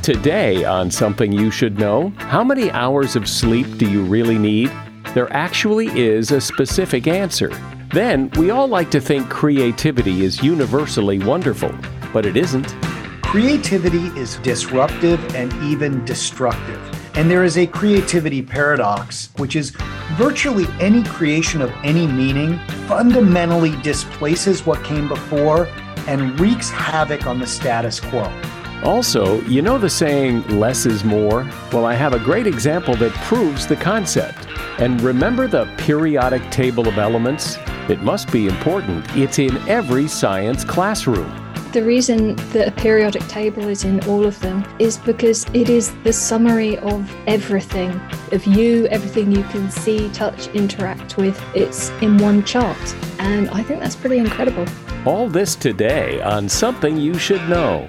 Today on Something You Should Know, how many hours of sleep do you really need? There actually is a specific answer. Then, we all like to think creativity is universally wonderful, but it isn't. Creativity is disruptive and even destructive. And there is a creativity paradox, which is virtually any creation of any meaning fundamentally displaces what came before and wreaks havoc on the status quo. Also, you know the saying, less is more? Well, I have a great example that proves the concept. And remember the periodic table of elements? It must be important. It's in every science classroom. The reason that a periodic table is in all of them is because it is the summary of everything, of you, everything you can see, touch, interact with. It's in one chart. And I think that's pretty incredible. All this today on Something You Should Know.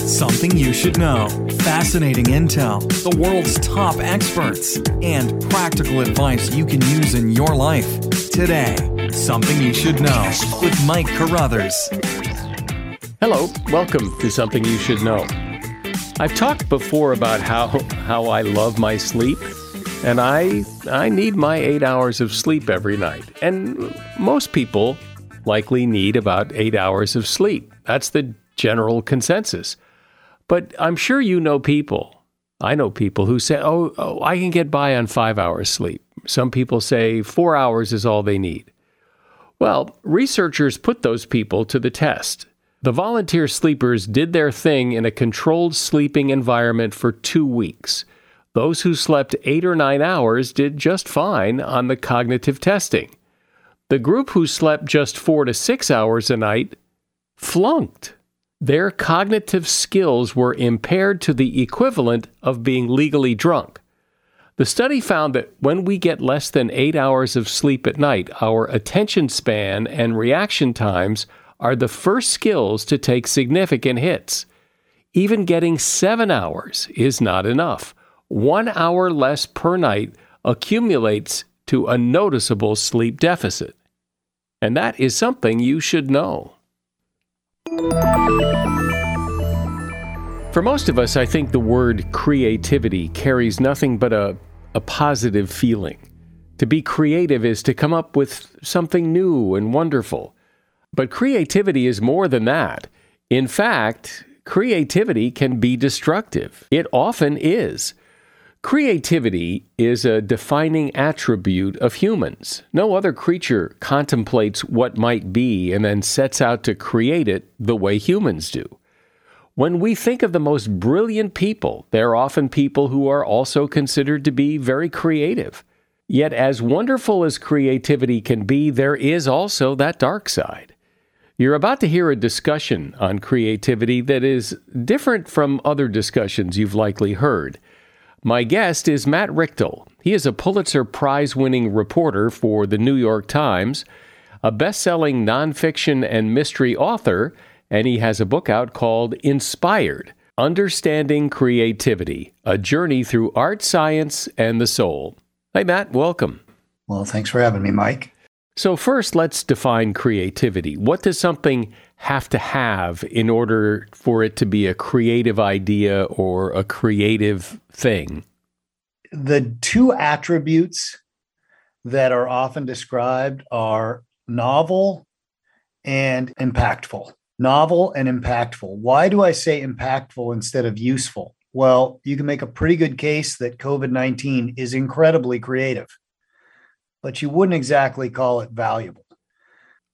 Something You Should Know. Fascinating intel, the world's top experts, and practical advice you can use in your life. Today, Something You Should Know with Mike Carruthers. Hello, welcome to Something You Should Know. I've talked before about how I love my sleep, and I need my 8 hours of sleep every night. And most people likely need about 8 hours of sleep. That's the general consensus. But I'm sure you know people. I know people who say, oh, I can get by on 5 hours sleep. Some people say 4 hours is all they need. Well, researchers put those people to the test. The volunteer sleepers did their thing in a controlled sleeping environment for 2 weeks. Those who slept 8 or 9 hours did just fine on the cognitive testing. The group who slept just 4 to 6 hours a night flunked. Their cognitive skills were impaired to the equivalent of being legally drunk. The study found that when we get less than 8 hours of sleep at night, our attention span and reaction times are the first skills to take significant hits. Even getting 7 hours is not enough. 1 hour less per night accumulates to a noticeable sleep deficit. And that is something you should know. For most of us, I think the word creativity carries nothing but a positive feeling. To be creative is to come up with something new and wonderful. But creativity is more than that. In fact, creativity can be destructive. It often is. Creativity is a defining attribute of humans. No other creature contemplates what might be and then sets out to create it the way humans do. When we think of the most brilliant people, they're often people who are also considered to be very creative. Yet, as wonderful as creativity can be, there is also that dark side. You're about to hear a discussion on creativity that is different from other discussions you've likely heard. My guest is Matt Richtel. He is a Pulitzer Prize-winning reporter for the New York Times, a best-selling nonfiction and mystery author, and he has a book out called Inspired: Understanding Creativity: A Journey Through Art, Science, and the Soul. Hey, Matt, welcome. Well, thanks for having me, Mike. So first, let's define creativity. What does something have to have in order for it to be a creative idea or a creative thing? The two attributes that are often described are novel and impactful. Novel and impactful. Why do I say impactful instead of useful? Well, you can make a pretty good case that COVID-19 is incredibly creative, but you wouldn't exactly call it valuable.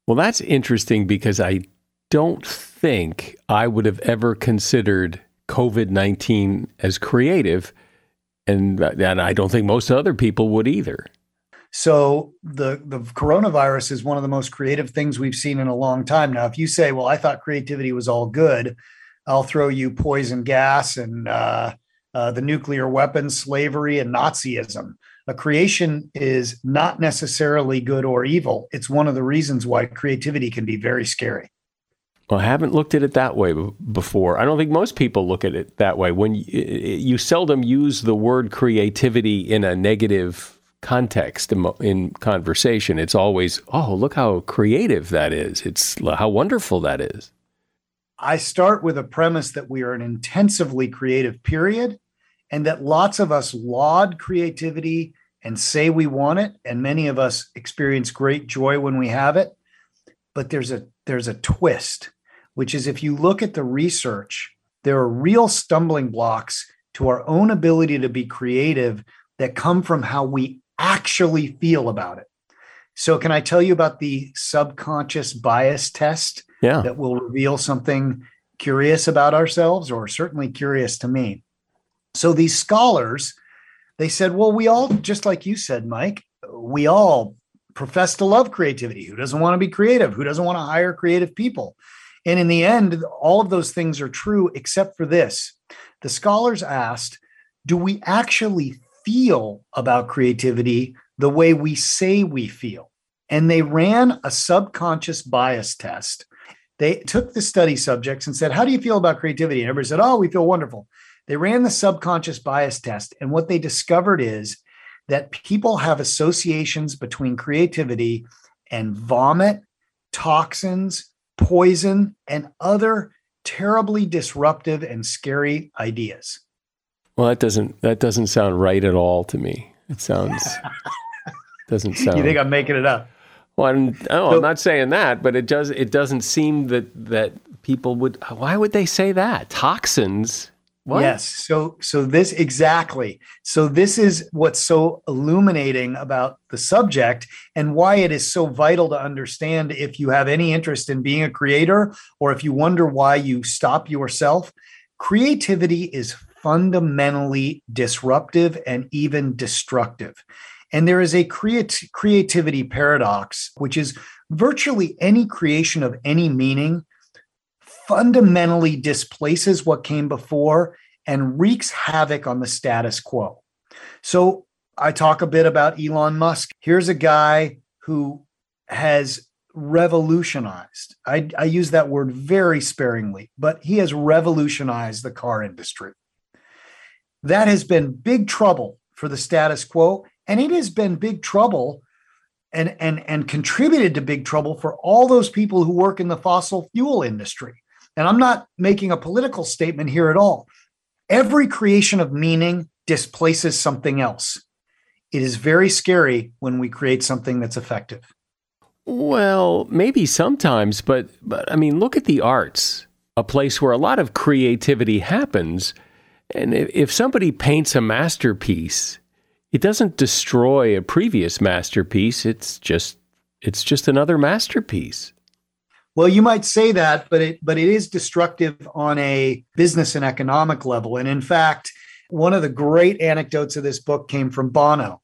Well, that's interesting because I don't think I would have ever considered COVID-19 as creative, and I don't think most other people would either. So the coronavirus is one of the most creative things we've seen in a long time. Now, if you say, well, I thought creativity was all good, I'll throw you poison gas and the nuclear weapons, slavery, and Nazism. A creation is not necessarily good or evil. It's one of the reasons why creativity can be very scary. Well, I haven't looked at it that way before. I don't think most people look at it that way. When you seldom use the word creativity in a negative context in conversation. It's always, oh, look how creative that is. It's how wonderful that is. I start with a premise that we are an intensively creative period and that lots of us laud creativity and say we want it. And many of us experience great joy when we have it. But there's a twist, which is if you look at the research, there are real stumbling blocks to our own ability to be creative that come from how we actually feel about it. So can I tell you about the subconscious bias test that will reveal something curious about ourselves, or certainly curious to me? So these scholars, they said, well, we all, just like you said, Mike, we all profess to love creativity. Who doesn't want to be creative? Who doesn't want to hire creative people? And in the end, all of those things are true, except for this. The scholars asked, do we actually feel about creativity the way we say we feel? And they ran a subconscious bias test. They took the study subjects and said, how do you feel about creativity? And everybody said, oh, we feel wonderful. They ran the subconscious bias test. And what they discovered is that people have associations between creativity and vomit, toxins, poison, and other terribly disruptive and scary ideas. Well, that doesn't sound right at all to me. It sounds doesn't sound. You think I'm making it up? Well, I'm not saying that, but it does. It doesn't seem that people would. Why would they say that? Toxins? What? Yes. So this exactly. So this is what's so illuminating about the subject and why it is so vital to understand if you have any interest in being a creator or if you wonder why you stop yourself. Creativity is fundamentally disruptive and even destructive. And there is a creativity paradox, which is virtually any creation of any meaning fundamentally displaces what came before and wreaks havoc on the status quo. So I talk a bit about Elon Musk. Here's a guy who has revolutionized. I use that word very sparingly, but he has revolutionized the car industry. That has been big trouble for the status quo, and it has been big trouble and contributed to big trouble for all those people who work in the fossil fuel industry. And I'm not making a political statement here at all. Every creation of meaning displaces something else. It is very scary when we create something that's effective. Well, maybe sometimes, but I mean, look at the arts, a place where a lot of creativity happens. And if somebody paints a masterpiece, it doesn't destroy a previous masterpiece. It's just another masterpiece. Well, you might say that, but it is destructive on a business and economic level. And in fact, one of the great anecdotes of this book came from Bono.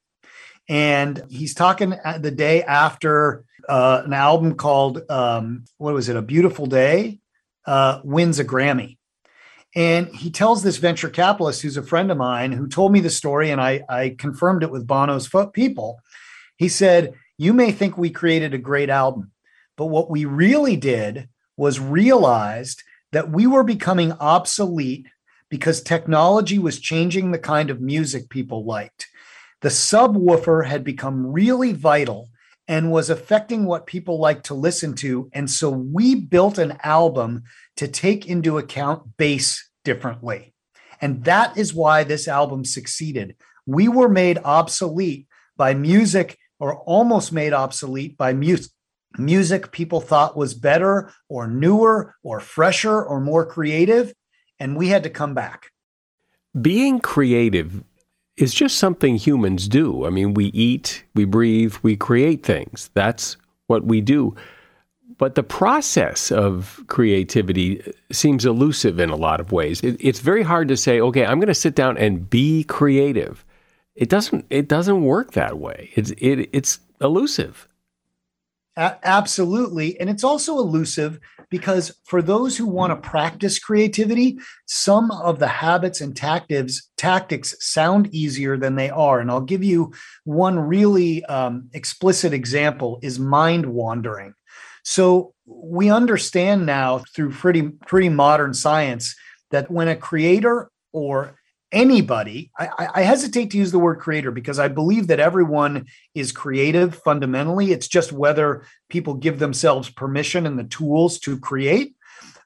And he's talking the day after an album called, A Beautiful Day, wins a Grammy. And he tells this venture capitalist who's a friend of mine who told me the story, and I confirmed it with Bono's people. He said, "You may think we created a great album, but what we really did was realized that we were becoming obsolete because technology was changing the kind of music people liked. The subwoofer had become really vital and was affecting what people like to listen to. And so we built an album to take into account bass differently. And that is why this album succeeded. We were made obsolete by music, or almost made obsolete by music people thought was better or newer or fresher or more creative. And we had to come back." Being creative is just something humans do. I mean, we eat, we breathe, we create things. That's what we do. But the process of creativity seems elusive in a lot of ways. It's very hard to say, okay, I'm going to sit down and be creative. It doesn't work that way. It's elusive. Absolutely. And it's also elusive because for those who want to practice creativity, some of the habits and tactics sound easier than they are. And I'll give you one really explicit example is mind wandering. So we understand now through pretty modern science that when a creator or anybody, I hesitate to use the word creator because I believe that everyone is creative fundamentally. It's just whether people give themselves permission and the tools to create.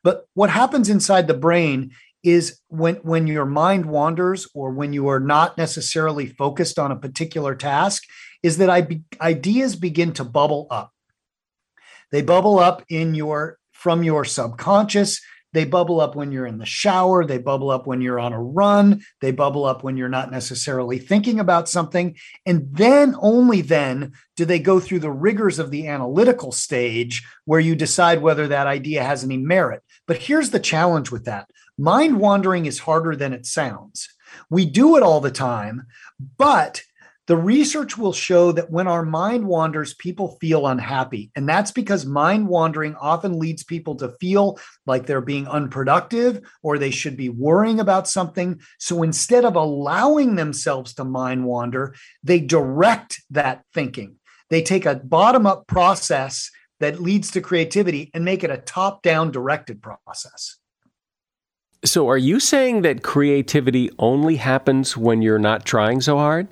But what happens inside the brain is when your mind wanders or when you are not necessarily focused on a particular task, is that ideas begin to bubble up. They bubble up from your subconscious. They bubble up when you're in the shower. They bubble up when you're on a run. They bubble up when you're not necessarily thinking about something. And then, only then, do they go through the rigors of the analytical stage where you decide whether that idea has any merit. But here's the challenge with that. Mind wandering is harder than it sounds. We do it all the time, but the research will show that when our mind wanders, people feel unhappy. And that's because mind wandering often leads people to feel like they're being unproductive or they should be worrying about something. So instead of allowing themselves to mind wander, they direct that thinking. They take a bottom-up process that leads to creativity and make it a top-down directed process. So are you saying that creativity only happens when you're not trying so hard?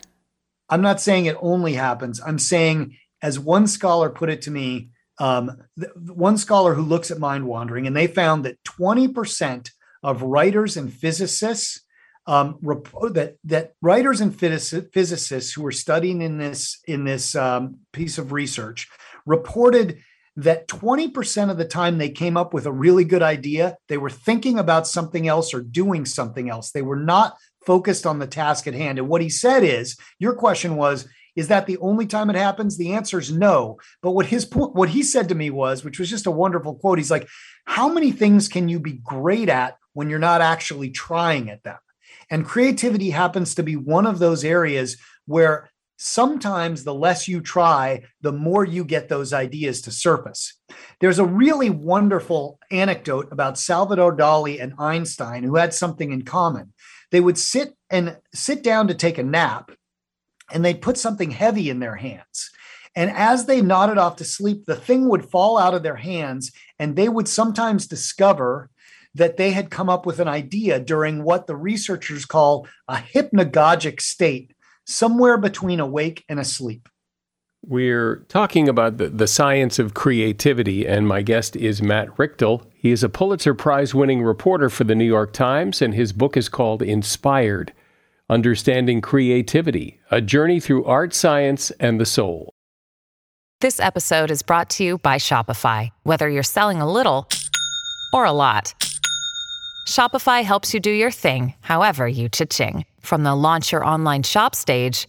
I'm not saying it only happens. I'm saying, as one scholar put it to me, one scholar who looks at mind wandering, and they found that 20% of writers and physicists writers and physicists who were studying in this piece of research reported that 20% of the time they came up with a really good idea, they were thinking about something else or doing something else. They were not focused on the task at hand. And what he said is, your question was, is that the only time it happens? The answer is no. But what he said to me was, which was just a wonderful quote, he's like, how many things can you be great at when you're not actually trying at them? And creativity happens to be one of those areas where sometimes the less you try, the more you get those ideas to surface. There's a really wonderful anecdote about Salvador Dali and Einstein, who had something in common. They would sit down to take a nap, and they'd put something heavy in their hands. And as they nodded off to sleep, the thing would fall out of their hands, and they would sometimes discover that they had come up with an idea during what the researchers call a hypnagogic state, somewhere between awake and asleep. We're talking about the science of creativity, and my guest is Matt Richtel. He is a Pulitzer Prize-winning reporter for the New York Times, and his book is called Inspired: Understanding Creativity, A Journey Through Art, Science, and the Soul. This episode is brought to you by Shopify. Whether you're selling a little or a lot, Shopify helps you do your thing, however you cha-ching. From the launch your online shop stage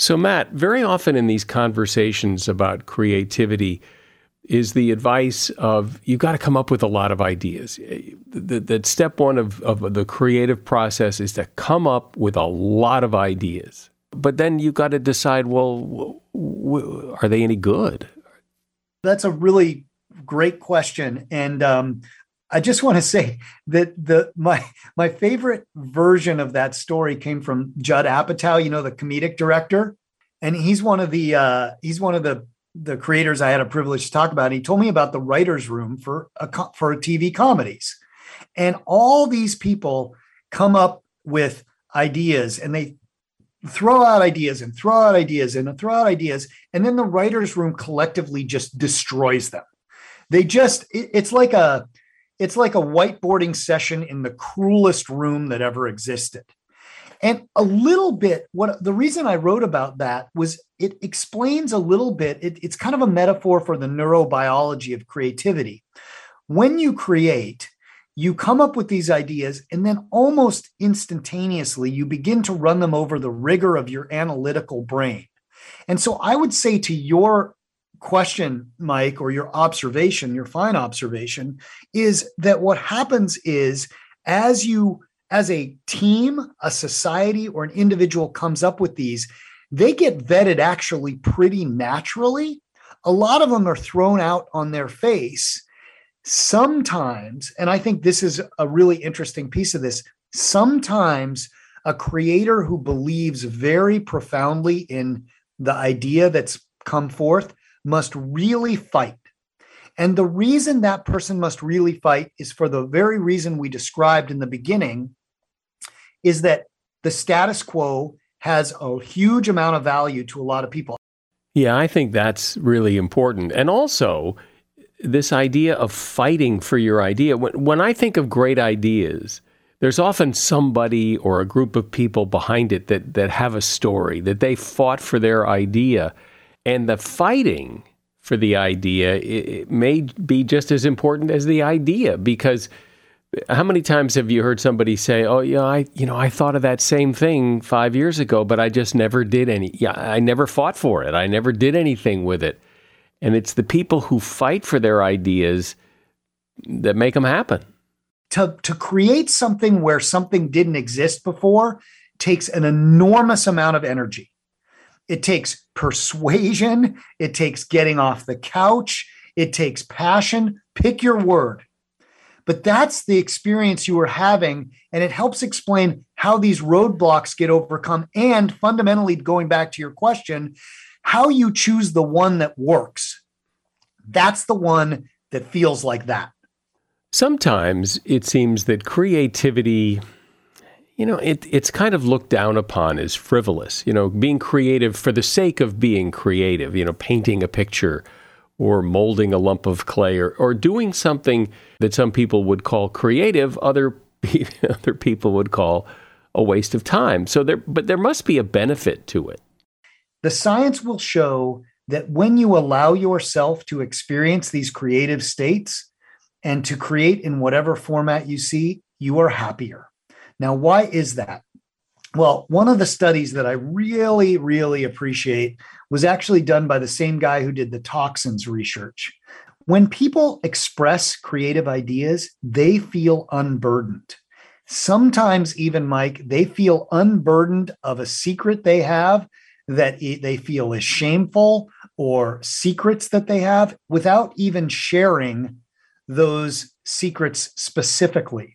So, Matt, very often in these conversations about creativity is the advice of, you've got to come up with a lot of ideas. That step one of the creative process is to come up with a lot of ideas. But then you've got to decide, well, are they any good? That's a really great question. And I just want to say that my favorite version of that story came from Judd Apatow, you know, the comedic director, and he's one of the creators I had a privilege to talk about. And he told me about the writer's room for TV comedies, and all these people come up with ideas, and they throw out ideas and throw out ideas and throw out ideas, and then the writer's room collectively just destroys them. They just it's like a whiteboarding session in the cruelest room that ever existed. And a little bit, what the reason I wrote about that was it explains a little bit, it's kind of a metaphor for the neurobiology of creativity. When you create, you come up with these ideas, and then almost instantaneously, you begin to run them over the rigor of your analytical brain. And so I would say to your question, Mike, or your observation, your fine observation, is that what happens is as a team, a society, or an individual comes up with these, they get vetted actually pretty naturally. A lot of them are thrown out on their face. Sometimes, and I think this is a really interesting piece of this, sometimes a creator who believes very profoundly in the idea that's come forth must really fight. And the reason that person must really fight is for the very reason we described in the beginning, is that the status quo has a huge amount of value to a lot of people. Yeah, I think that's really important. And also, this idea of fighting for your idea. When I think of great ideas, there's often somebody or a group of people behind it that have a story, that they fought for their idea. And the fighting for the idea, it may be just as important as the idea, because how many times have you heard somebody say, "Oh, yeah, I thought of that same thing 5 years ago, but I just never did any. Yeah, I never fought for it. I never did anything with it." And it's the people who fight for their ideas that make them happen. To create something where something didn't exist before takes an enormous amount of energy. It takes persuasion. It takes getting off the couch. It takes passion. Pick your word. But that's the experience you are having, and it helps explain how these roadblocks get overcome, and fundamentally, going back to your question, how you choose the one that works. That's the one that feels like that. Sometimes it seems that creativity, it's kind of looked down upon as frivolous, being creative for the sake of being creative, painting a picture or molding a lump of clay or doing something that some people would call creative, other people would call a waste of time. But there must be a benefit to it. The science will show that when you allow yourself to experience these creative states and to create in whatever format you see, you are happier. Now, why is that? Well, one of the studies that I really, really appreciate was actually done by the same guy who did the toxins research. When people express creative ideas, they feel unburdened. Sometimes even, Mike, they feel unburdened of a secret they have that they feel is shameful, or secrets that they have, without even sharing those secrets specifically.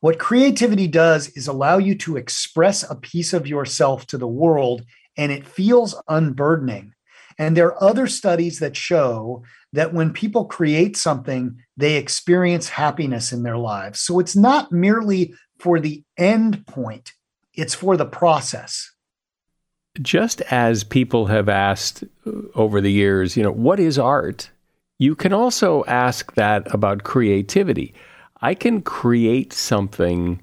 What creativity does is allow you to express a piece of yourself to the world and it feels unburdening. And there are other studies that show that when people create something, they experience happiness in their lives. So it's not merely for the end point, it's for the process. Just as people have asked over the years, what is art? You can also ask that about creativity. I can create something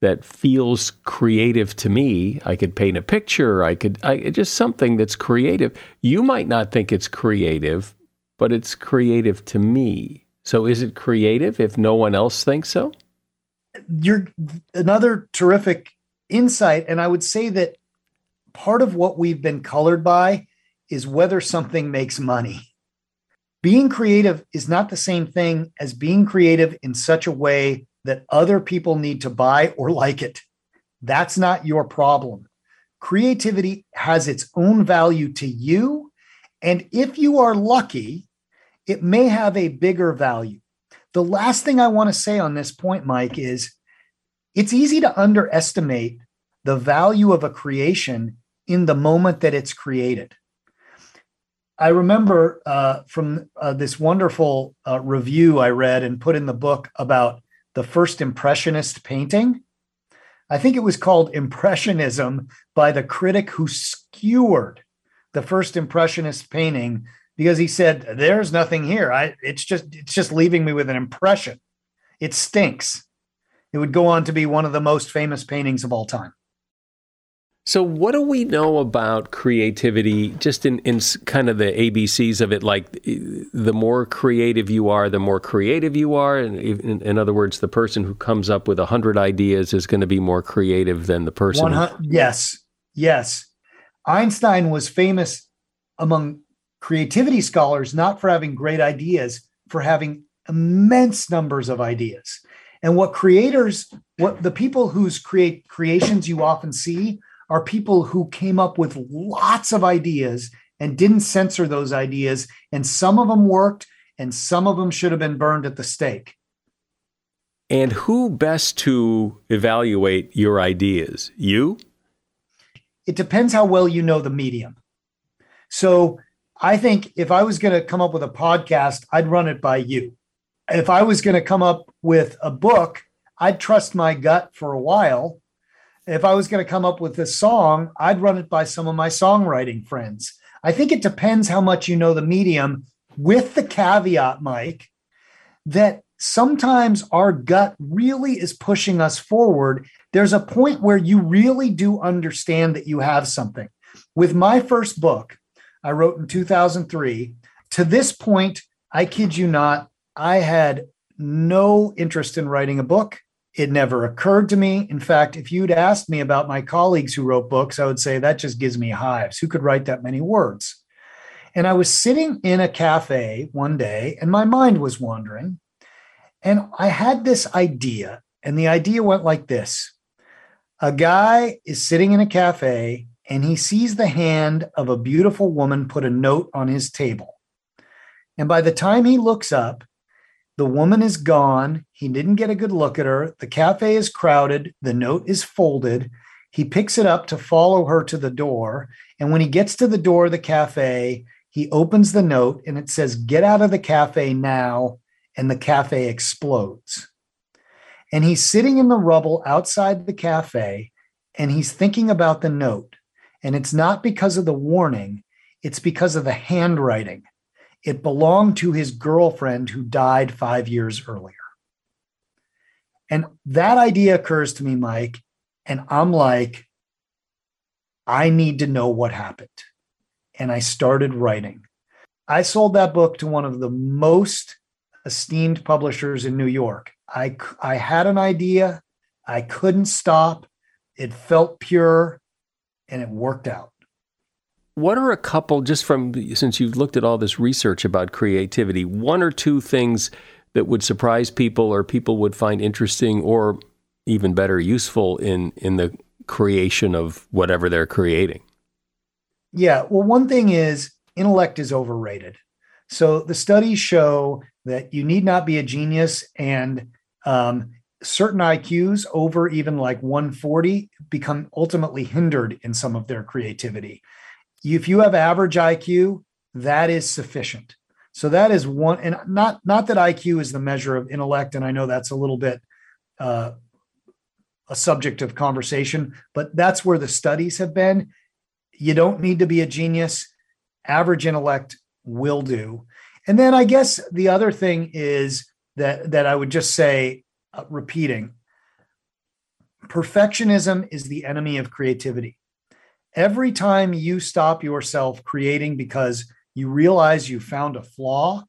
that feels creative to me. I could paint a picture. I could just something that's creative. You might not think it's creative, but it's creative to me. So is it creative if no one else thinks so? You're another terrific insight. And I would say that part of what we've been colored by is whether something makes money. Being creative is not the same thing as being creative in such a way that other people need to buy or like it. That's not your problem. Creativity has its own value to you. And if you are lucky, it may have a bigger value. The last thing I want to say on this point, Mike, is it's easy to underestimate the value of a creation in the moment that it's created. I remember from this wonderful review I read and put in the book about the first Impressionist painting. I think it was called Impressionism by the critic who skewered the first Impressionist painting because he said, there's nothing here. It's just leaving me with an impression. It stinks. It would go on to be one of the most famous paintings of all time. So what do we know about creativity just in kind of the ABCs of it? Like the more creative you are. And in other words, the person who comes up with 100 ideas is going to be more creative than the person. Yes. Einstein was famous among creativity scholars, not for having great ideas, for having immense numbers of ideas. And what the people whose creations you often see are people who came up with lots of ideas and didn't censor those ideas. And some of them worked and some of them should have been burned at the stake. And who best to evaluate your ideas? You? It depends how well you know the medium. So I think if I was going to come up with a podcast, I'd run it by you. If I was going to come up with a book, I'd trust my gut for a while. If I was going to come up with a song, I'd run it by some of my songwriting friends. I think it depends how much you know the medium, with the caveat, Mike, that sometimes our gut really is pushing us forward. There's a point where you really do understand that you have something. With my first book, I wrote in 2003, to this point, I kid you not, I had no interest in writing a book. It never occurred to me. In fact, if you'd asked me about my colleagues who wrote books, I would say that just gives me hives. Who could write that many words? And I was sitting in a cafe one day and my mind was wandering. And I had this idea, and the idea went like this. A guy is sitting in a cafe and he sees the hand of a beautiful woman put a note on his table. And by the time he looks up, the woman is gone. He didn't get a good look at her. The cafe is crowded. The note is folded. He picks it up to follow her to the door. And when he gets to the door of the cafe, he opens the note and it says, "Get out of the cafe now." And the cafe explodes. And he's sitting in the rubble outside the cafe and he's thinking about the note. And it's not because of the warning. It's because of the handwriting. It belonged to his girlfriend who died 5 years earlier. And that idea occurs to me, Mike, and I'm like, I need to know what happened. And I started writing. I sold that book to one of the most esteemed publishers in New York. I had an idea. I couldn't stop. It felt pure, and it worked out. What are a couple, just from, since you've looked at all this research about creativity, one or two things that would surprise people or people would find interesting or even better useful in the creation of whatever they're creating? Yeah, well, one thing is intellect is overrated. So the studies show that you need not be a genius and certain IQs over even like 140 become ultimately hindered in some of their creativity. If you have average IQ, that is sufficient. So that is one, and not that IQ is the measure of intellect, and I know that's a little bit a subject of conversation, but that's where the studies have been. You don't need to be a genius. Average intellect will do. And then I guess the other thing is that I would just say, repeating, perfectionism is the enemy of creativity. Every time you stop yourself creating because you realize you found a flaw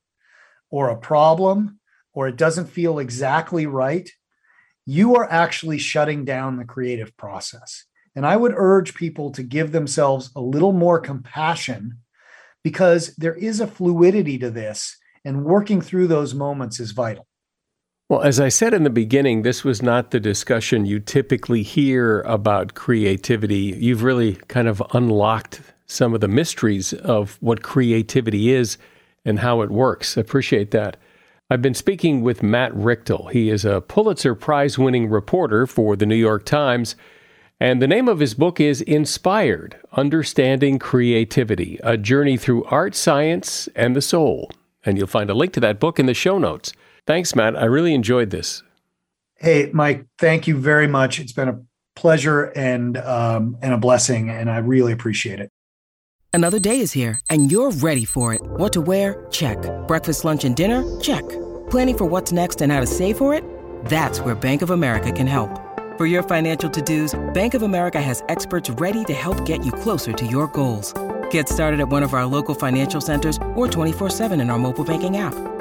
or a problem, or it doesn't feel exactly right, you are actually shutting down the creative process. And I would urge people to give themselves a little more compassion, because there is a fluidity to this, and working through those moments is vital. Well, as I said in the beginning, this was not the discussion you typically hear about creativity. You've really kind of unlocked some of the mysteries of what creativity is and how it works. I appreciate that. I've been speaking with Matt Richtel. He is a Pulitzer Prize-winning reporter for the New York Times, and the name of his book is Inspired: Understanding Creativity, A Journey Through Art, Science, and the Soul. And you'll find a link to that book in the show notes. Thanks, Matt. I really enjoyed this. Hey, Mike, thank you very much. It's been a pleasure and a blessing, and I really appreciate it. Another day is here, and you're ready for it. What to wear? Check. Breakfast, lunch, and dinner? Check. Planning for what's next and how to save for it? That's where Bank of America can help. For your financial to-dos, Bank of America has experts ready to help get you closer to your goals. Get started at one of our local financial centers or 24/7 in our mobile banking app.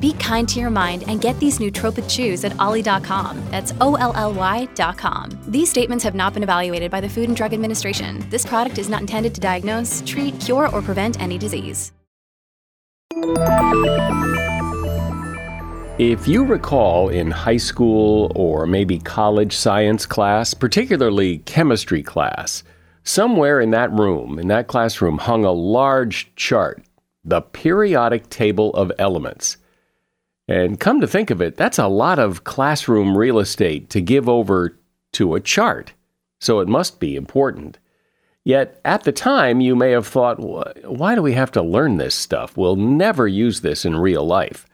Be kind to your mind and get these nootropic chews at olly.com. That's OLLY.com. These statements have not been evaluated by the Food and Drug Administration. This product is not intended to diagnose, treat, cure, or prevent any disease. If you recall, in high school or maybe college science class, particularly chemistry class, somewhere in that room, in that classroom, hung a large chart, the Periodic Table of Elements. And come to think of it, that's a lot of classroom real estate to give over to a chart, so it must be important. Yet, at the time, you may have thought, why do we have to learn this stuff? We'll never use this in real life.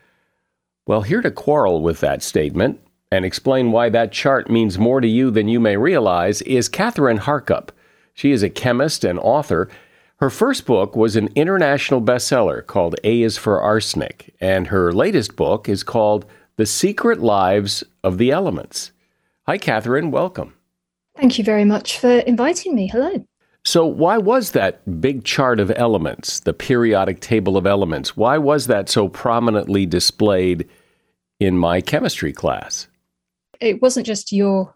Well, here to quarrel with that statement and explain why that chart means more to you than you may realize is Kathryn Harkup. She is a chemist and author. Her first book was an international bestseller called A is for Arsenic, and her latest book is called The Secret Lives of the Elements. Hi, Kathryn. Welcome. Thank you very much for inviting me. Hello. So why was that big chart of elements, the Periodic Table of Elements, why was that so prominently displayed in my chemistry class? It wasn't just your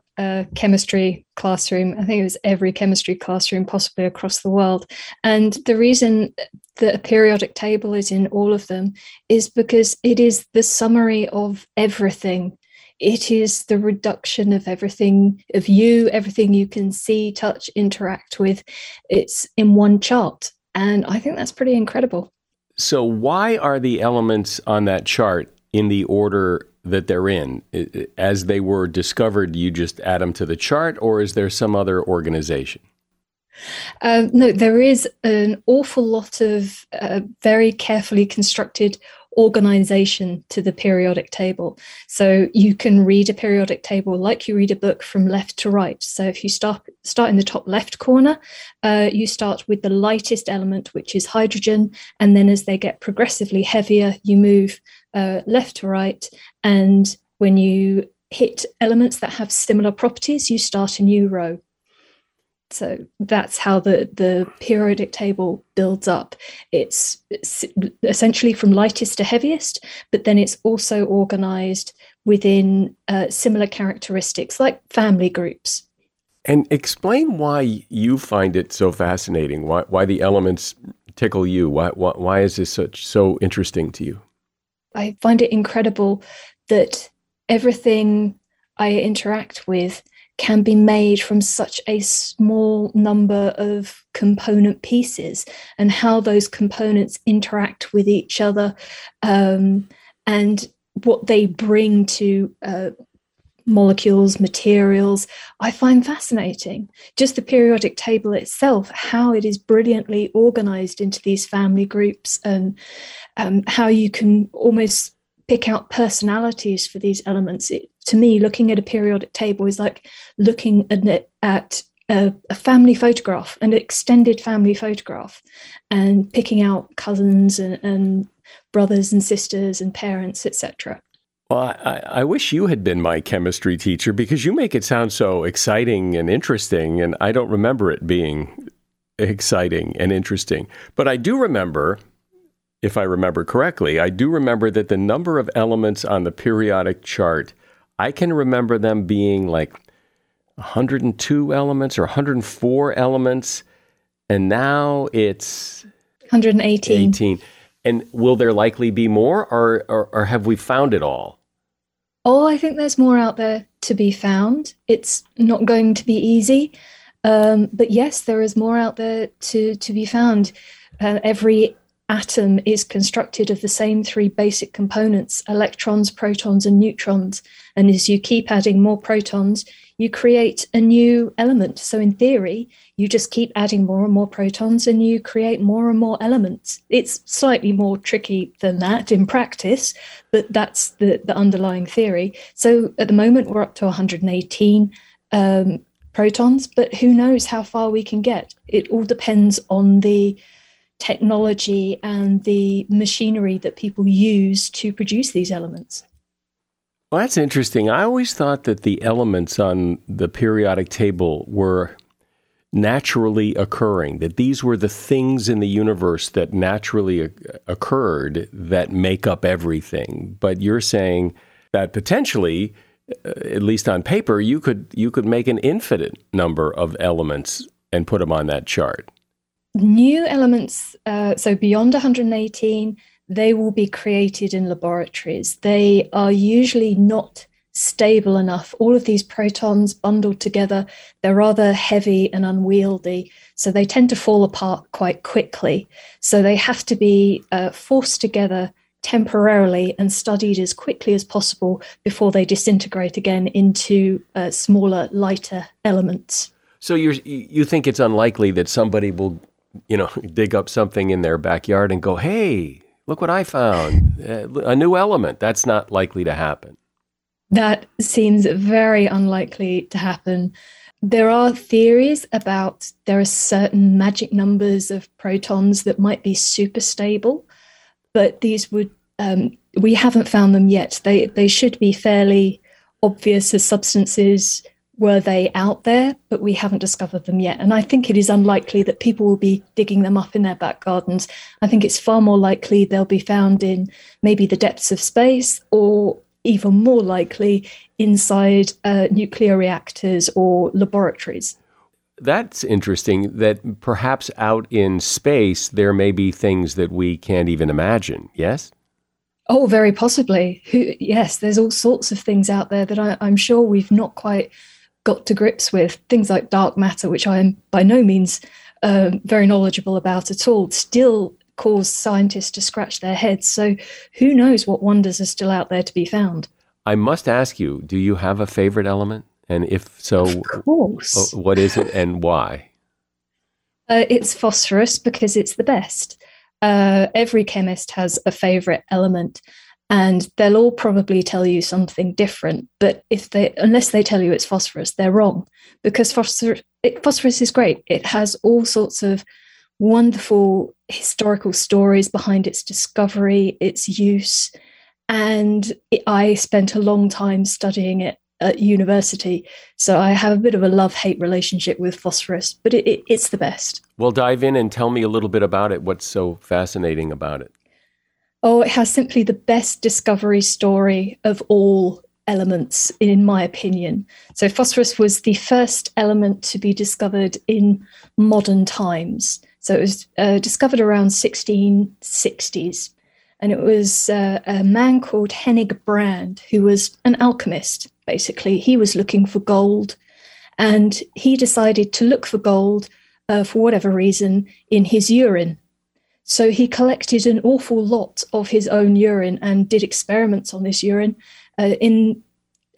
chemistry classroom. I think it was every chemistry classroom possibly across the world. And the reason that a periodic table is in all of them is because it is the summary of everything. It is the reduction of everything, of you, everything you can see, touch, interact with. It's in one chart. And I think that's pretty incredible. So why are the elements on that chart in the order that they're in? As they were discovered, you just add them to the chart, or is there some other organization? No, there is an awful lot of very carefully constructed organization to the periodic table. So you can read a periodic table like you read a book from left to right. So if you start in the top left corner, you start with the lightest element, which is hydrogen. And then as they get progressively heavier, you move left to right. And when you hit elements that have similar properties, you start a new row. So that's how the periodic table builds up. It's essentially from lightest to heaviest, but then it's also organized within similar characteristics like family groups. And explain why you find it so fascinating, why the elements tickle you, why is this so interesting to you? I find it incredible that everything I interact with can be made from such a small number of component pieces, and how those components interact with each other, and what they bring to molecules, materials, I find fascinating. Just the periodic table itself, how it is brilliantly organized into these family groups, and how you can almost pick out personalities for these elements. To me, looking at a periodic table is like looking at a family photograph, an extended family photograph, and picking out cousins and brothers and sisters and parents, etc. Well, I wish you had been my chemistry teacher, because you make it sound so exciting and interesting, and I don't remember it being exciting and interesting. But I do remember, if I remember correctly, I do remember that the number of elements on the periodic chart, I can remember them being like 102 elements or 104 elements, and now it's 118. 18. And will there likely be more, or have we found it all? Oh, I think there's more out there to be found. It's not going to be easy, but yes, there is more out there to be found. Every atom is constructed of the same three basic components: electrons, protons, and neutrons. And as you keep adding more protons, you create a new element. So in theory, you just keep adding more and more protons and you create more and more elements. It's slightly more tricky than that in practice, but that's the underlying theory. So at the moment, we're up to 118 protons, but who knows how far we can get. It all depends on the technology and the machinery that people use to produce these elements. Well, that's interesting. I always thought that the elements on the periodic table were naturally occurring, that these were the things in the universe that naturally occurred that make up everything. But you're saying that potentially, at least on paper, you could make an infinite number of elements and put them on that chart. New elements, so beyond 118, they will be created in laboratories. They are usually not stable enough. All of these protons bundled together, they're rather heavy and unwieldy, so they tend to fall apart quite quickly. So they have to be forced together temporarily and studied as quickly as possible before they disintegrate again into smaller, lighter elements. So you think it's unlikely that somebody will, dig up something in their backyard and go, hey, look what I found, a new element. That's not likely to happen. That seems very unlikely to happen. There are theories about there are certain magic numbers of protons that might be super stable, but these would, we haven't found them yet. They should be fairly obvious as substances. Were they out there? But we haven't discovered them yet. And I think it is unlikely that people will be digging them up in their back gardens. I think it's far more likely they'll be found in maybe the depths of space, or even more likely inside nuclear reactors or laboratories. That's interesting, that perhaps out in space there may be things that we can't even imagine, yes? Oh, very possibly. Yes, there's all sorts of things out there that I'm sure we've not quite got to grips with, things like dark matter, which I am by no means very knowledgeable about at all, still cause scientists to scratch their heads. So who knows what wonders are still out there to be found. I must ask you, do you have a favorite element? And if so, of course. What is it and why? It's phosphorus, because it's the best. Every chemist has a favorite element, and they'll all probably tell you something different. But unless they tell you it's phosphorus, they're wrong, because phosphorus is great. It has all sorts of wonderful historical stories behind its discovery, its use. And I spent a long time studying it at university. So I have a bit of a love-hate relationship with phosphorus, but it's the best. Well, dive in and tell me a little bit about it. What's so fascinating about it? Oh, it has simply the best discovery story of all elements, in my opinion. So phosphorus was the first element to be discovered in modern times. So it was discovered around 1660s. And it was a man called Hennig Brand, who was an alchemist, basically. He was looking for gold, and he decided to look for gold, for whatever reason, in his urine. So he collected an awful lot of his own urine and did experiments on this urine in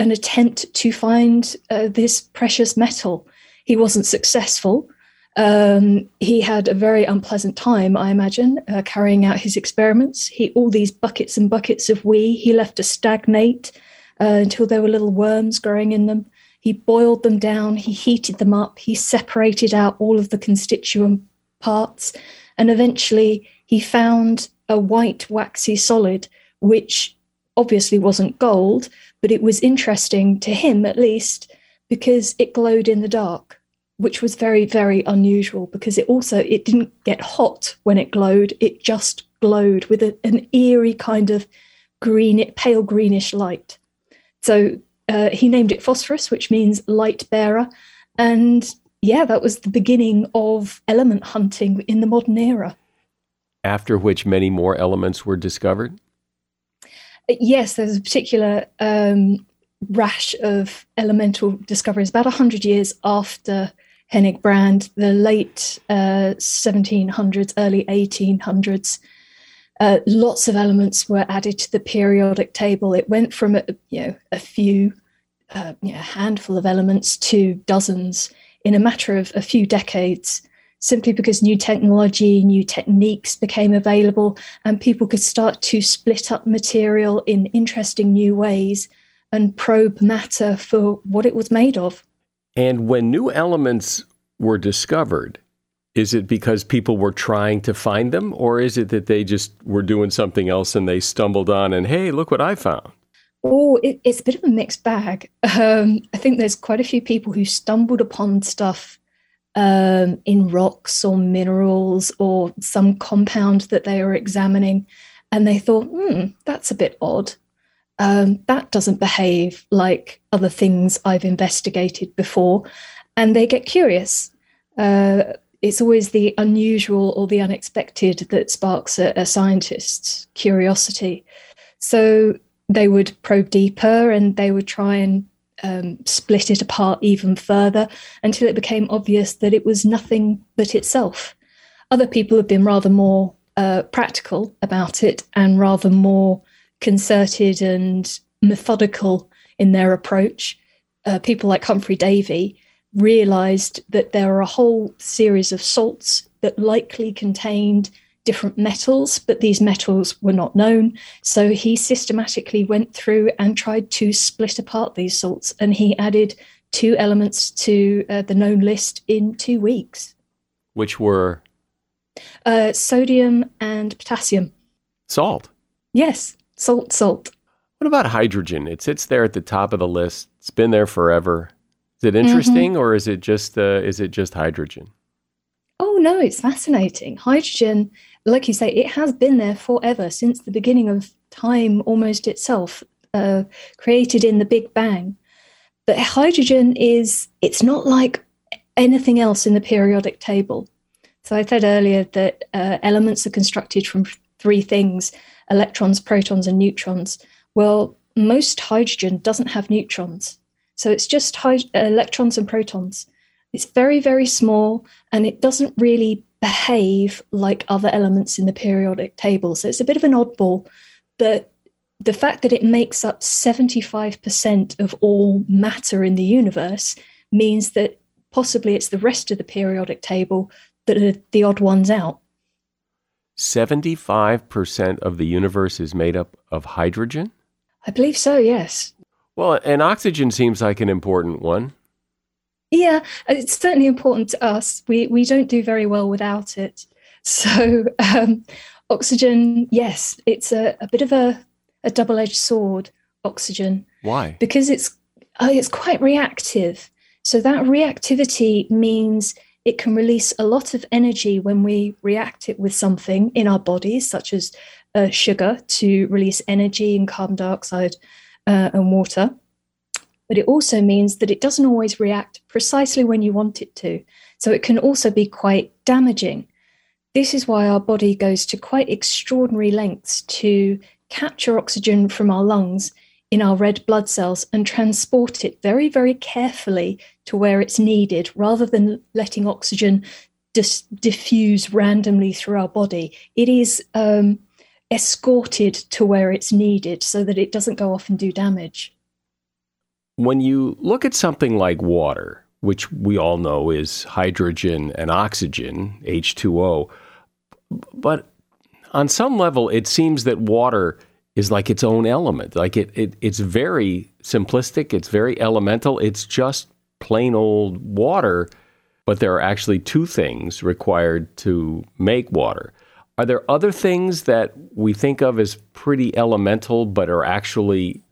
an attempt to find this precious metal. He wasn't successful. He had a very unpleasant time, I imagine, carrying out his experiments. All these buckets and buckets of wee he left to stagnate until there were little worms growing in them. He boiled them down, he heated them up, he separated out all of the constituent parts, and eventually he found a white waxy solid, which obviously wasn't gold, but it was interesting to him, at least, because it glowed in the dark, which was very, very unusual, because it didn't get hot when it glowed. It just glowed with an eerie kind of green, pale greenish light. So he named it phosphorus, which means light bearer. And yeah, that was the beginning of element hunting in the modern era. After which many more elements were discovered? Yes, there's a particular rash of elemental discoveries about 100 years after Hennig Brand, the late 1700s, early 1800s. Lots of elements were added to the periodic table. It went from a handful of elements to dozens in a matter of a few decades, simply because new technology, new techniques became available, and people could start to split up material in interesting new ways and probe matter for what it was made of. And when new elements were discovered, is it because people were trying to find them, or is it that they just were doing something else and they stumbled on and, hey, look what I found? Oh, it's a bit of a mixed bag. I think there's quite a few people who stumbled upon stuff in rocks or minerals or some compound that they were examining, and they thought, that's a bit odd. That doesn't behave like other things I've investigated before, and they get curious. It's always the unusual or the unexpected that sparks a scientist's curiosity. So they would probe deeper, and they would try and split it apart even further until it became obvious that it was nothing but itself. Other people have been rather more practical about it and rather more concerted and methodical in their approach. People like Humphrey Davy realized that there are a whole series of salts that likely contained different metals, but these metals were not known. So he systematically went through and tried to split apart these salts, and he added two elements to the known list in 2 weeks. Which were? Sodium and potassium. Salt? Yes. Salt. What about hydrogen? It sits there at the top of the list. It's been there forever. Is it interesting, or is it just hydrogen? Oh no, it's fascinating. Hydrogen, like you say, it has been there forever, since the beginning of time almost itself, created in the Big Bang. But hydrogen it's not like anything else in the periodic table. So I said earlier that elements are constructed from three things: electrons, protons, and neutrons. Well, most hydrogen doesn't have neutrons. So it's just electrons and protons. It's very, very small, and it doesn't really behave like other elements in the periodic table. So it's a bit of an oddball, but the fact that it makes up 75% of all matter in the universe means that possibly it's the rest of the periodic table that are the odd ones out. 75% of the universe is made up of hydrogen? I believe so, yes. Well, and oxygen seems like an important one. Yeah, it's certainly important to us. We don't do very well without it. So oxygen, yes, it's a bit of a double-edged sword, oxygen. Why? Because it's quite reactive. So that reactivity means it can release a lot of energy when we react it with something in our bodies, such as sugar, to release energy and carbon dioxide and water, but it also means that it doesn't always react precisely when you want it to. So it can also be quite damaging. This is why our body goes to quite extraordinary lengths to capture oxygen from our lungs in our red blood cells and transport it very, very carefully to where it's needed, rather than letting oxygen just diffuse randomly through our body. It is escorted to where it's needed so that it doesn't go off and do damage. When you look at something like water, which we all know is hydrogen and oxygen, H2O, but on some level, it seems that water is like its own element. Like it's very simplistic, it's very elemental, it's just plain old water, but there are actually two things required to make water. Are there other things that we think of as pretty elemental, but are actually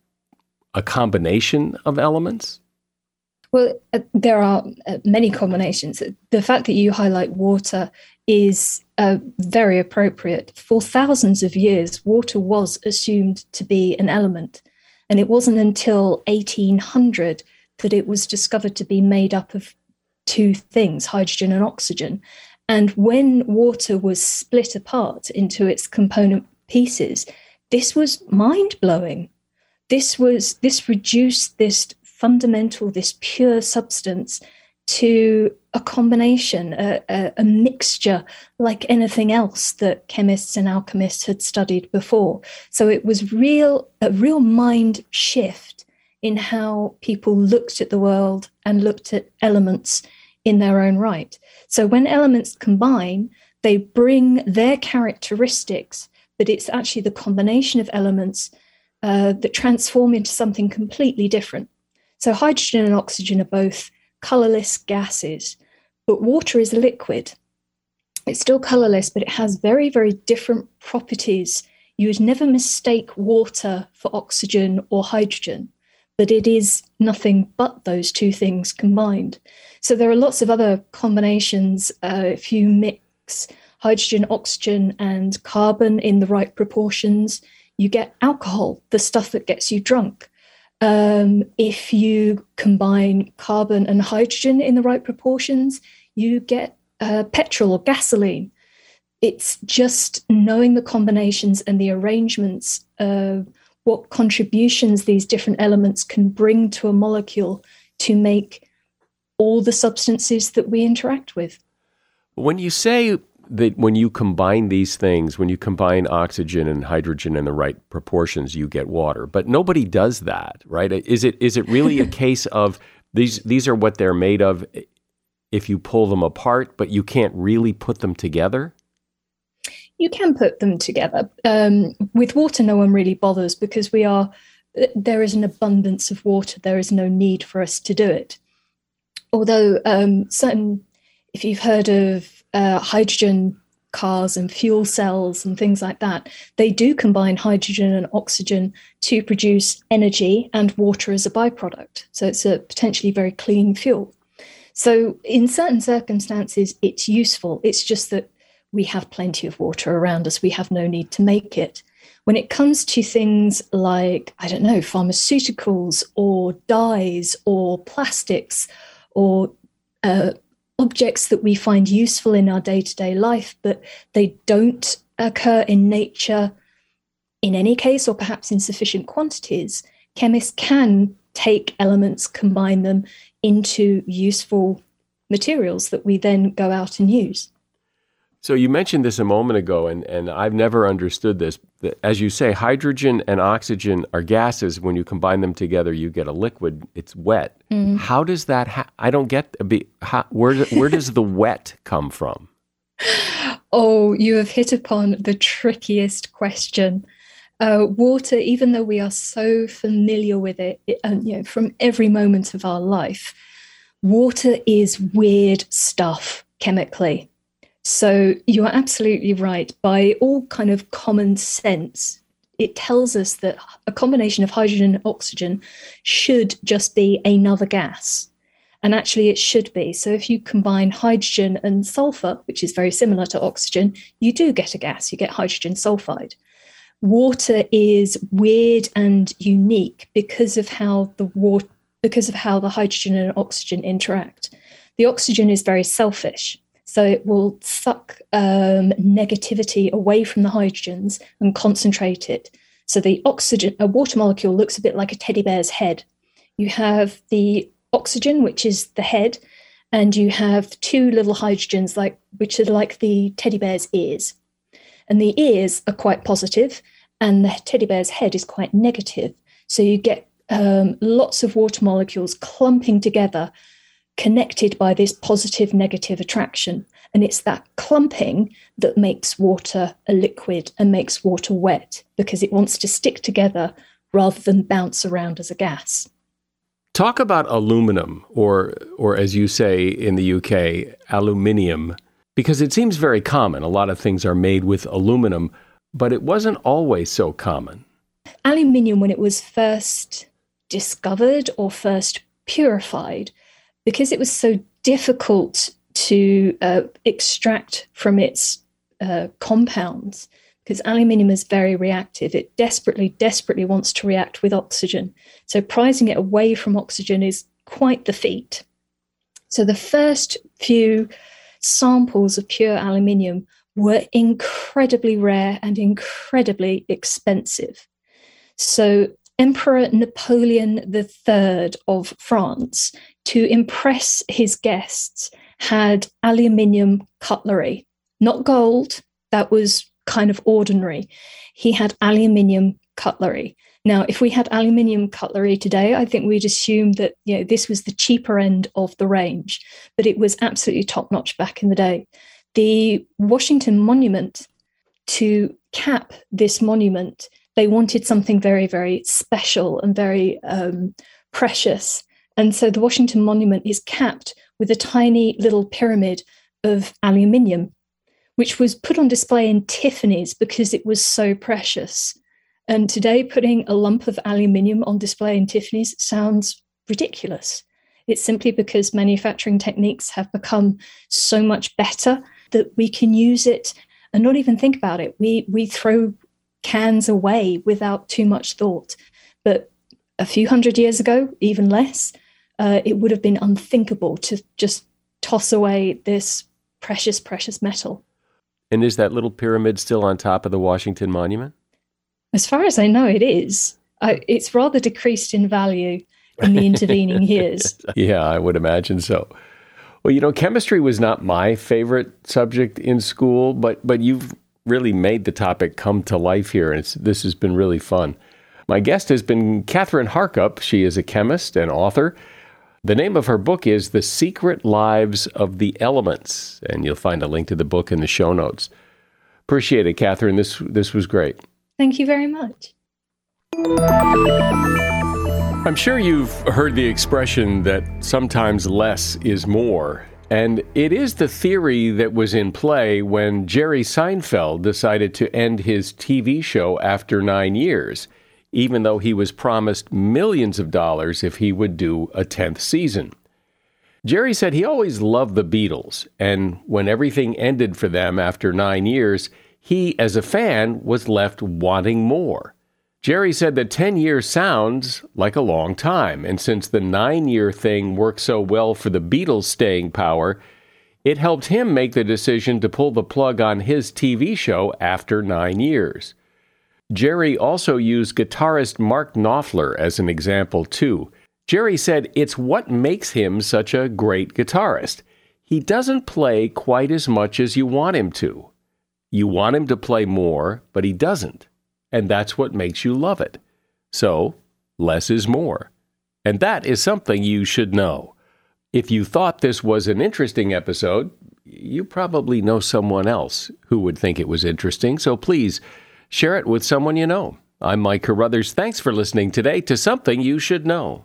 a combination of elements? Well, there are many combinations. The fact that you highlight water is very appropriate. For thousands of years, water was assumed to be an element, and it wasn't until 1800 that it was discovered to be made up of two things, hydrogen and oxygen. And when water was split apart into its component pieces, this was mind-blowing. This reduced this fundamental, this pure substance to a combination, a mixture like anything else that chemists and alchemists had studied before. So it was a real mind shift in how people looked at the world and looked at elements in their own right. So when elements combine, they bring their characteristics, but it's actually the combination of elements that transform into something completely different. So hydrogen and oxygen are both colorless gases, but water is a liquid. It's still colorless, but it has very, very different properties. You would never mistake water for oxygen or hydrogen, but it is nothing but those two things combined. So there are lots of other combinations. If you mix hydrogen, oxygen, and carbon in the right proportions, you get alcohol, the stuff that gets you drunk. If you combine carbon and hydrogen in the right proportions, you get petrol or gasoline. It's just knowing the combinations and the arrangements of what contributions these different elements can bring to a molecule to make all the substances that we interact with. When you say that when you combine these things, when you combine oxygen and hydrogen in the right proportions, you get water. But nobody does that, right? Is it really a case of these are what they're made of if you pull them apart, but you can't really put them together? You can put them together. With water, no one really bothers because there is an abundance of water. There is no need for us to do it. Although if you've heard of hydrogen cars and fuel cells and things like that, they do combine hydrogen and oxygen to produce energy and water as a byproduct. So it's a potentially very clean fuel. So in certain circumstances, it's useful. It's just that we have plenty of water around us. We have no need to make it. When it comes to things like, I don't know, pharmaceuticals or dyes or plastics or objects that we find useful in our day-to-day life, but they don't occur in nature in any case, or perhaps in sufficient quantities, chemists can take elements, combine them into useful materials that we then go out and use. So you mentioned this a moment ago, and I've never understood this. As you say, hydrogen and oxygen are gases. When you combine them together, you get a liquid. It's wet. Mm. How does that I don't get... Where does the wet come from? Oh, you have hit upon the trickiest question. Water, even though we are so familiar with it, from every moment of our life, water is weird stuff chemically. So you are absolutely right. By all kind of common sense, it tells us that a combination of hydrogen and oxygen should just be another gas. And actually it should be. So if you combine hydrogen and sulfur, which is very similar to oxygen, you do get a gas, you get hydrogen sulfide. water is weird and unique because of how the hydrogen and oxygen interact. The oxygen is very selfish, so it will suck negativity away from the hydrogens and concentrate it. So the oxygen, a water molecule, looks a bit like a teddy bear's head. You have the oxygen, which is the head, and you have two little hydrogens, which are like the teddy bear's ears. And the ears are quite positive, and the teddy bear's head is quite negative. So you get lots of water molecules clumping together, connected by this positive-negative attraction. And it's that clumping that makes water a liquid and makes water wet, because it wants to stick together rather than bounce around as a gas. Talk about aluminum, or as you say in the UK, aluminium, because it seems very common. A lot of things are made with aluminum, but it wasn't always so common. Aluminium, when it was first discovered or first purified, because it was so difficult to extract from its compounds, because aluminium is very reactive. It desperately, desperately wants to react with oxygen. So prizing it away from oxygen is quite the feat. So the first few samples of pure aluminium were incredibly rare and incredibly expensive. So Emperor Napoleon III of France, to impress his guests, had aluminium cutlery, not gold. That was kind of ordinary. He had aluminium cutlery. Now, if we had aluminium cutlery today, I think we'd assume that, you know, this was the cheaper end of the range, but it was absolutely top-notch back in the day. The Washington Monument, to cap this monument, they wanted something very, very special and very precious. And so the Washington Monument is capped with a tiny little pyramid of aluminium, which was put on display in Tiffany's because it was so precious. And today, putting a lump of aluminium on display in Tiffany's sounds ridiculous. It's simply because manufacturing techniques have become so much better that we can use it and not even think about it. We throw cans away without too much thought. But a few hundred years ago, even less, it would have been unthinkable to just toss away this precious, precious metal. And is that little pyramid still on top of the Washington Monument? As far as I know, it is. It's rather decreased in value in the intervening years. Yeah, I would imagine so. Well, you know, chemistry was not my favorite subject in school, but you've really made the topic come to life here, and this has been really fun. My guest has been Kathryn Harkup. She is a chemist and author. The name of her book is The Secret Lives of the Elements, and you'll find a link to the book in the show notes. Appreciate it, Kathryn. This was great. Thank you very much. I'm sure you've heard the expression that sometimes less is more, and it is the theory that was in play when Jerry Seinfeld decided to end his TV show after 9 years, even though he was promised millions of dollars if he would do a 10th season. Jerry said he always loved the Beatles, and when everything ended for them after 9 years, he, as a fan, was left wanting more. Jerry said that 10 years sounds like a long time, and since the 9-year thing worked so well for the Beatles' staying power, it helped him make the decision to pull the plug on his TV show after 9 years. Jerry also used guitarist Mark Knopfler as an example, too. Jerry said it's what makes him such a great guitarist. He doesn't play quite as much as you want him to. You want him to play more, but he doesn't. And that's what makes you love it. So, less is more. And that is something you should know. If you thought this was an interesting episode, you probably know someone else who would think it was interesting, so please share it with someone you know. I'm Mike Carruthers. Thanks for listening today to Something You Should Know.